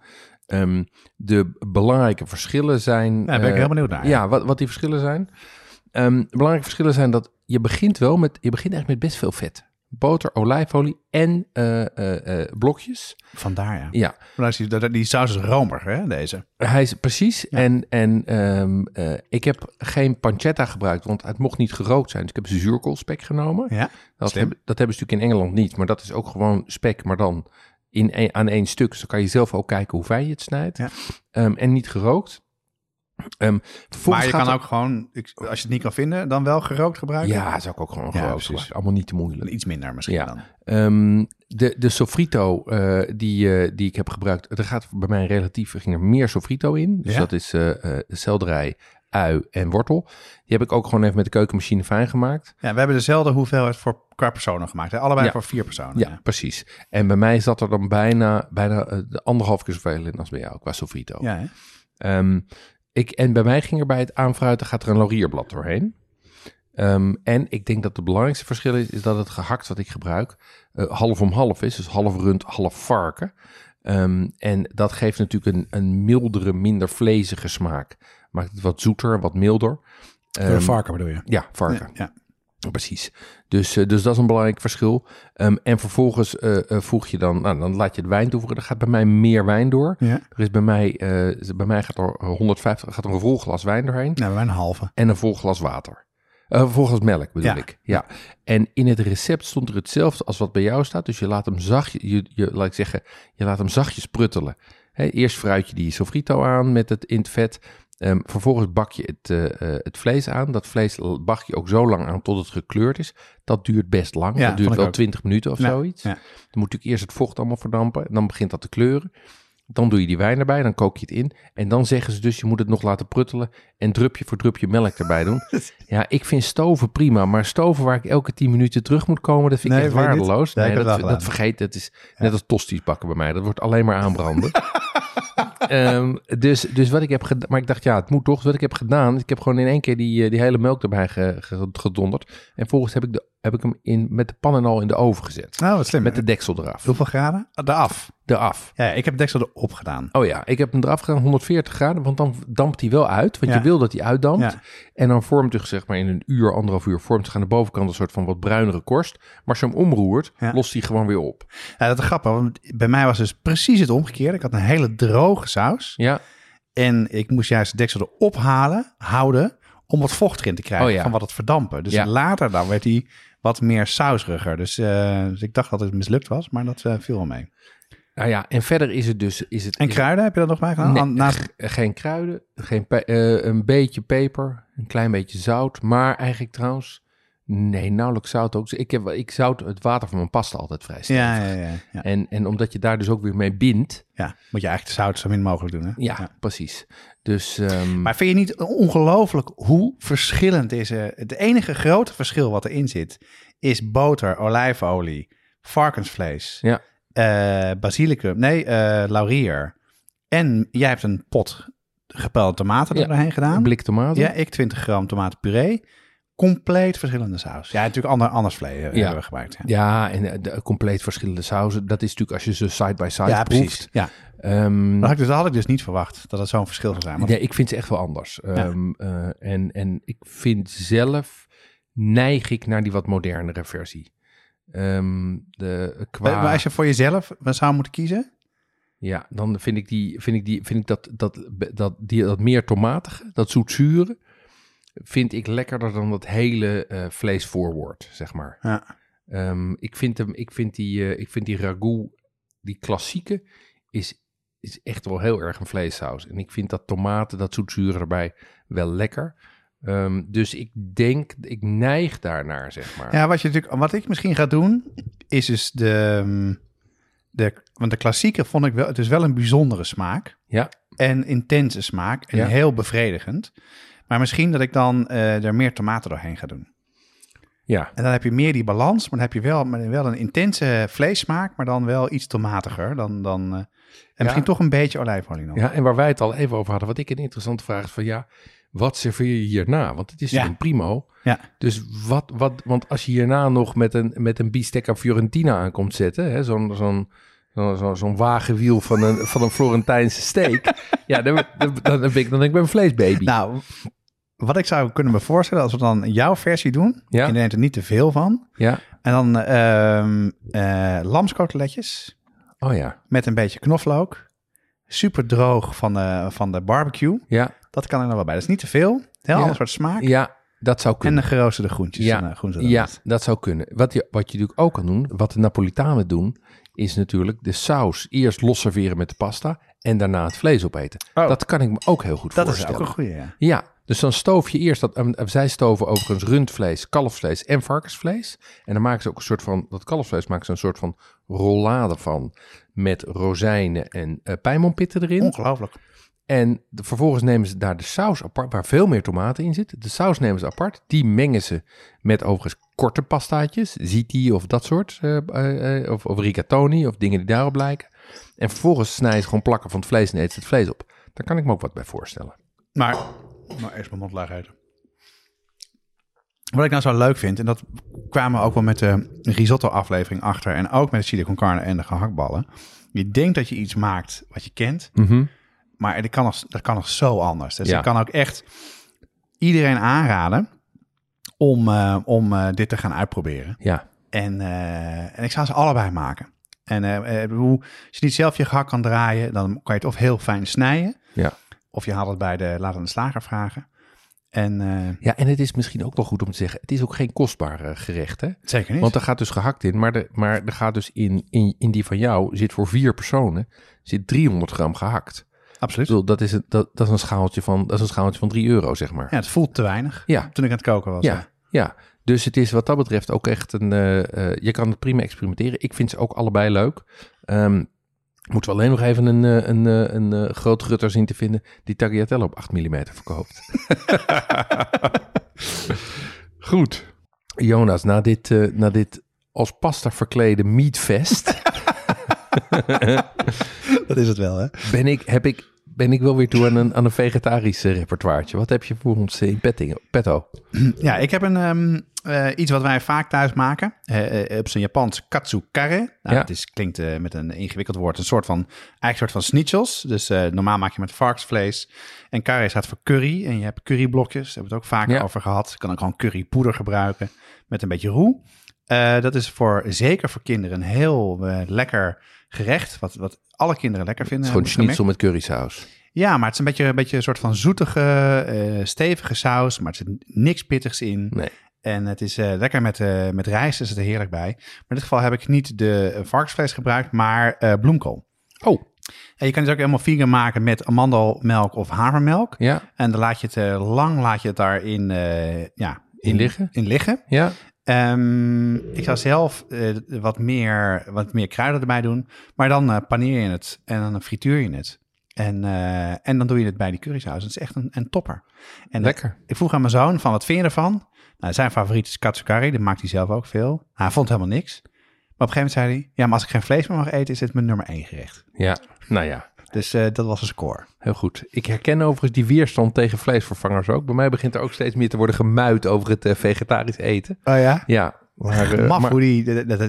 De belangrijke verschillen zijn... Ja, daar ben ik heel benieuwd naar. Ja, wat die verschillen zijn. Belangrijke verschillen zijn dat je begint eigenlijk met best veel vet. Boter, olijfolie en blokjes. Vandaar, ja. Ja. Maar die saus is romig, hè, deze. Hij is precies. Ja. En ik heb geen pancetta gebruikt, want het mocht niet gerookt zijn. Dus ik heb zuurkoolspek genomen. Ja, dat hebben ze natuurlijk in Engeland niet. Maar dat is ook gewoon spek, maar dan... aan één stuk. Dus dan kan je zelf ook kijken hoe fijn je het snijdt. Ja. En niet gerookt. Maar je kan ook gewoon, als je het niet kan vinden, dan wel gerookt gebruiken? Ja, zou ik ook gewoon gerookt gebruiken. Allemaal niet te moeilijk. Iets minder misschien dan. De sofrito die ik heb gebruikt, er gaat bij mij ging er meer sofrito in. Dus dat is selderij, ui en wortel. Die heb ik ook gewoon even met de keukenmachine fijn gemaakt. Ja, we hebben dezelfde hoeveelheid voor qua personen gemaakt. Hè? Allebei voor 4 personen. Ja, precies. En bij mij zat er dan bijna 1,5 keer zoveel in als bij jou qua sofrito. Ja, hè? En bij mij ging er bij het aanfruiten gaat er een laurierblad doorheen. En ik denk dat het belangrijkste verschil is dat het gehakt wat ik gebruik half om half is. Dus half rund, half varken. En dat geeft natuurlijk een mildere, minder vlezige smaak. Maakt het wat zoeter, wat milder. Varken bedoel je? Ja, varken. Ja, ja. Precies. Dus dat is een belangrijk verschil. En vervolgens voeg je dan laat je het wijn toevoegen. Er gaat bij mij meer wijn door. Ja. Er is bij mij gaat er 150, gaat er een vol glas wijn doorheen. Ja, bij mij een halve. En een vol glas water. Volgens melk bedoel ik. Ja. En in het recept stond er hetzelfde als wat bij jou staat. Dus je laat hem zachtjes, je laat hem zachtjes pruttelen. Hè, eerst fruit je die sofrito aan met het in het vet. Vervolgens bak je het vlees aan. Dat vlees bak je ook zo lang aan tot het gekleurd is. Dat duurt best lang. Ja, dat duurt wel 20 minuten of zoiets. Ja. Dan moet natuurlijk eerst het vocht allemaal verdampen. En dan begint dat te kleuren. Dan doe je die wijn erbij, dan kook je het in. En dan zeggen ze dus, je moet het nog laten pruttelen... en drupje voor drupje melk erbij doen. Ja, ik vind stoven prima. Maar stoven waar ik elke 10 minuten terug moet komen... dat vind ik echt waardeloos. Nee, dat vergeet, dat is net als tosti's bakken bij mij. Dat wordt alleen maar aanbranden. Dus wat ik heb gedaan... Maar ik dacht, ja, het moet toch. Dus wat ik heb gedaan... ik heb gewoon in één keer die hele melk erbij gedonderd. En volgens heb ik hem met de pannen al in de oven gezet. Nou, wat slim. Met de deksel eraf. Hoeveel graden? Eraf. Ja, ik heb de deksel erop gedaan. Oh ja, ik heb hem eraf gedaan, 140 graden. Want dan dampt hij wel uit. Want je wil dat hij uitdampt. Ja. En dan vormt hij, zeg maar, in 1,5 uur... vormt zich aan de bovenkant een soort van wat bruinere korst. Maar als je hem omroert, lost hij gewoon weer op. Ja, dat is grappig. Want bij mij was dus precies het omgekeerde. Ik had een hele droge saus. Ja. En ik moest juist de deksel erop houden... om wat vocht erin te krijgen van wat het verdampen. Dus later dan werd hij wat meer sausriger. Dus ik dacht dat het mislukt was, maar dat viel wel mee. Nou ja, en verder is het dus... En kruiden, heb je dat nog bij gedaan? Nee, geen kruiden, een beetje peper, een klein beetje zout. Maar eigenlijk trouwens, nee, nauwelijks zout ook. Dus ik zout het water van mijn pasta altijd vrij stevig. Ja. En omdat je daar dus ook weer mee bindt... Ja, moet je eigenlijk de zout zo min mogelijk doen, hè? Ja, precies. Dus, maar vind je niet ongelooflijk hoe verschillend is er? Het enige grote verschil wat erin zit is boter, olijfolie, varkensvlees... Ja. Basilicum, laurier. En jij hebt een pot gepelde tomaten erheen gedaan. Een blik tomaten. Ja, ik 20 gram tomatenpuree. Compleet verschillende saus. Ja, natuurlijk anders vlees hebben we gebruikt. Ja, en compleet verschillende sausen. Dat is natuurlijk als je ze side-by-side proeft. Ja, precies. Dat had ik dus niet verwacht, dat het zo'n verschil zou zijn. Nee, ik vind ze echt wel anders. En ik vind zelf, neig ik naar die wat modernere versie. Maar als je voor jezelf zou moeten kiezen? Ja, dan vind ik dat meer tomatige, dat zoetzure, vind ik lekkerder dan dat hele vleesvoorwoord, zeg maar. Ja. Ik vind die ragout, die klassieke, is echt wel heel erg een vleessaus. En ik vind dat tomaten, dat zoetzure erbij wel lekker. Dus ik denk, ik neig daarnaar, zeg maar. Ja, wat ik misschien ga doen, is dus want de klassieke vond ik wel, het is wel een bijzondere smaak. Ja. En intense smaak en heel bevredigend. Maar misschien dat ik dan er meer tomaten doorheen ga doen. Ja. En dan heb je meer die balans, maar dan heb je wel een intense vleessmaak, maar dan wel iets tomatiger dan en misschien toch een beetje olijfolie nog. Ja, en waar wij het al even over hadden, wat ik een interessante vraag is van wat serveer je hierna? Want het is een primo. Ja. Dus want als je hierna nog met een biefstek aan Fiorentina aan komt zetten, hè, zo'n wagenwiel van een Florentijnse steak, dan denk ik bij een vleesbaby. Nou, wat ik zou kunnen me voorstellen, als we dan jouw versie doen, je neemt er niet te veel van, en dan lamskoteletjes, met een beetje knoflook, super droog van de barbecue, dat kan er nog wel bij. Dat is niet te veel, heel ander soort smaak. Ja, dat zou kunnen. En de geroosterde groentjes. Dat zou kunnen. Wat je natuurlijk ook kan doen, wat de Napolitanen doen, is natuurlijk de saus eerst los serveren met de pasta en daarna het vlees opeten. Oh. Dat kan ik me ook heel goed voorstellen. Dat is ook een goeie, ja. Dus dan stoof je eerst zij stoven overigens rundvlees, kalfsvlees en varkensvlees. En dan maken ze ook een soort van, dat kalfsvlees maken ze een soort van rollade van, met rozijnen en pijnboompitten erin. Ongelooflijk. En vervolgens nemen ze daar de saus apart, waar veel meer tomaten in zitten. De saus nemen ze apart, die mengen ze met overigens korte pastaatjes, ziti of dat soort, of rigatoni of dingen die daarop lijken. En vervolgens snijden ze gewoon plakken van het vlees en eten ze het vlees op. Daar kan ik me ook wat bij voorstellen. Maar eerst mijn mond laag eten. Wat ik nou zo leuk vind, en dat kwamen we ook wel met de risotto-aflevering achter, en ook met de chili con carne en de gehaktballen. Je denkt dat je iets maakt wat je kent, maar dat kan nog zo anders. Dus ik kan ook echt iedereen aanraden om dit te gaan uitproberen. Ja. En ik zou ze allebei maken. Als je niet zelf je gehakt kan draaien, dan kan je het of heel fijn snijden, of je haalt het bij de laat aan de slager vragen. En het is misschien ook wel goed om te zeggen, het is ook geen kostbaar gerecht, hè? Zeker niet. Want er gaat dus gehakt in, maar er gaat dus in die van jou zit voor 4 personen, zit 300 gram gehakt. Absoluut. Ik bedoel, dat is een schaaltje van €3, zeg maar. Ja, het voelt te weinig. Ja. Toen ik aan het koken was. Ja. Dus het is wat dat betreft ook echt een... je kan het prima experimenteren. Ik vind ze ook allebei leuk. Moeten we alleen nog even een groot gutter zien te vinden die tagliatelle op 8 mm verkoopt. Goed. Jonas, na dit als pasta verklede meatfest. Dat is het wel, hè? Ben ik wel weer toe aan een vegetarisch repertoireetje. Wat heb je voor ons in petto? Ja, ik heb iets wat wij vaak thuis maken. Op zijn Japans katsukare. Nou, het klinkt met een ingewikkeld woord. Een soort van schnitzels. Dus normaal maak je met varkensvlees. En kare staat voor curry. En je hebt curryblokjes. Daar hebben we het ook vaak over gehad. Je kan ook gewoon currypoeder gebruiken. Met een beetje roe. Dat is zeker voor kinderen een heel lekker gerecht. Wat alle kinderen lekker vinden. Het is gewoon schnitzel met currysaus. Ja, maar het is een beetje een soort van zoetige, stevige saus. Maar er zit niks pittigs in. Nee. En het is lekker met rijst, is het er heerlijk bij. Maar in dit geval heb ik niet de varkensvlees gebruikt, maar bloemkool. Oh. En je kan het ook helemaal vegan maken met amandelmelk of havermelk. Ja. En dan laat je het daarin in liggen. Ja. Ik zou zelf wat meer kruiden erbij doen. Maar dan paneer je het en dan frituur je het. En dan doe je het bij die currysaus. Het is echt een topper. En lekker. Ik vroeg aan mijn zoon van, wat vind je ervan? Nou, zijn favoriet is katsukari. Dat maakt hij zelf ook veel. Hij vond helemaal niks. Maar op een gegeven moment zei hij, ja, maar als ik geen vlees meer mag eten, is dit mijn nummer 1 gerecht. Ja, nou ja. Dus dat was een score. Heel goed. Ik herken overigens die weerstand tegen vleesvervangers ook. Bij mij begint er ook steeds meer te worden gemuid over het vegetarisch eten. Oh ja? Ja. Maar hoe die...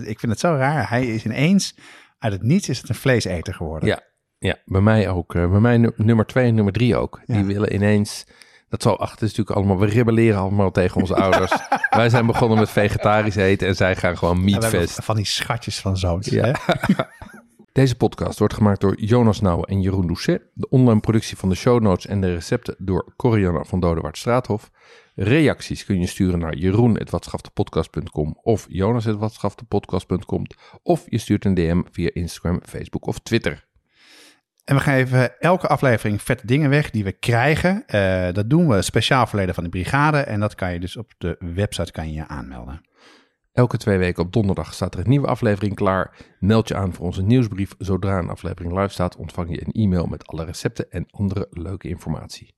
Ik vind het zo raar. Hij is ineens, uit het niets is het een vleeseter geworden. Ja, ja, bij mij ook. Bij mij nummer 2 en nummer 3 ook. Ja. Die willen ineens... Dat zal achter is natuurlijk allemaal... We rebelleren allemaal tegen onze ouders. Wij zijn begonnen met vegetarisch eten en zij gaan gewoon meatfest. Van die schatjes van zoons. Ja. Deze podcast wordt gemaakt door Jonas Nouwen en Jeroen Doucet. De online productie van de show notes en de recepten door Corianne van Dodewaard-Straathof. Reacties kun je sturen naar jeroen@watschaftdepodcast.com of jonas@watschaftdepodcast.com. Of je stuurt een DM via Instagram, Facebook of Twitter. En we geven elke aflevering vette dingen weg die we krijgen. Dat doen we speciaal voor leden van de brigade. En dat kan je dus op de website kan je aanmelden. Elke 2 weken op donderdag staat er een nieuwe aflevering klaar. Meld je aan voor onze nieuwsbrief. Zodra een aflevering live staat, ontvang je een e-mail met alle recepten en andere leuke informatie.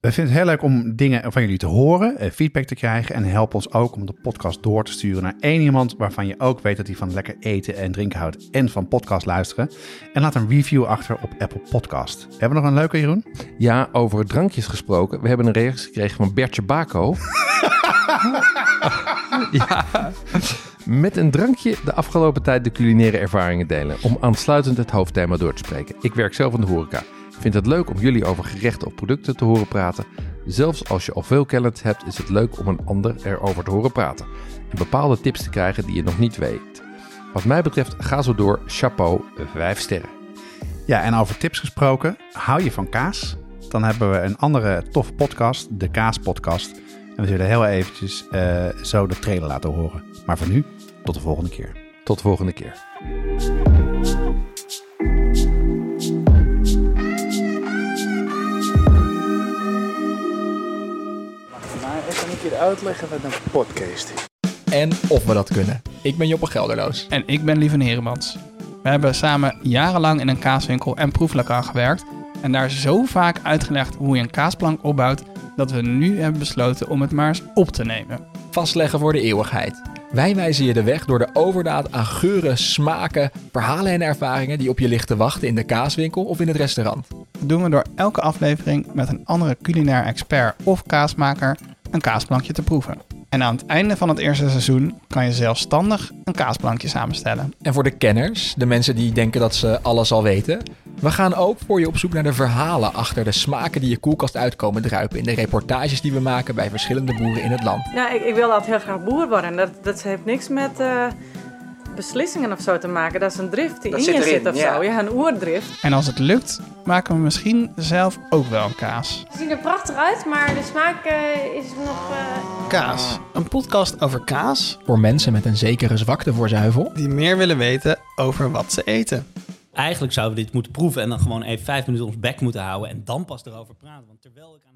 We vinden het heel leuk om dingen van jullie te horen, feedback te krijgen. En help ons ook om de podcast door te sturen naar 1 iemand waarvan je ook weet dat hij van lekker eten en drinken houdt en van podcast luisteren. En laat een review achter op Apple Podcast. Hebben we nog een leuke, Jeroen? Ja, over drankjes gesproken. We hebben een reactie gekregen van Bertje Bako. Ja. Met een drankje de afgelopen tijd de culinaire ervaringen delen. Om aansluitend het hoofdthema door te spreken. Ik werk zelf in de horeca. Vindt het leuk om jullie over gerechten of producten te horen praten. Zelfs als je al veel kennis hebt, is het leuk om een ander erover te horen praten. En bepaalde tips te krijgen die je nog niet weet. Wat mij betreft, ga zo door. Chapeau, 5 sterren. Ja, en over tips gesproken, hou je van kaas? Dan hebben we een andere toffe podcast, de Kaaspodcast. En we zullen heel eventjes zo de trailer laten horen. Maar voor nu, tot de volgende keer. Tot de volgende keer. Uitleggen wat een podcast is. En of we dat kunnen. Ik ben Joppe Gelderloos. En ik ben Lieven Heremans. We hebben samen jarenlang in een kaaswinkel en proeflokaal gewerkt. En daar is zo vaak uitgelegd hoe je een kaasplank opbouwt, dat we nu hebben besloten om het maar eens op te nemen. Vastleggen voor de eeuwigheid. Wij wijzen je de weg door de overdaad aan geuren, smaken, verhalen en ervaringen die op je ligt te wachten in de kaaswinkel of in het restaurant. Dat doen we door elke aflevering met een andere culinair expert of kaasmaker een kaasplankje te proeven. En aan het einde van het eerste seizoen kan je zelfstandig een kaasplankje samenstellen. En voor de kenners, de mensen die denken dat ze alles al weten, we gaan ook voor je op zoek naar de verhalen achter de smaken die je koelkast uitkomen druipen in de reportages die we maken bij verschillende boeren in het land. Nou, ik wil altijd heel graag boer worden. Dat heeft niks met beslissingen of zo te maken. Dat is een drift die in je zit of zo. Ja, een oerdrift. En als het lukt, maken we misschien zelf ook wel een kaas. Het ziet er prachtig uit, maar de smaak is nog... Kaas. Een podcast over kaas. Voor mensen met een zekere zwakte voor zuivel. Die meer willen weten over wat ze eten. Eigenlijk zouden we dit moeten proeven en dan gewoon even 5 minuten ons bek moeten houden en dan pas erover praten. Want terwijl ik aan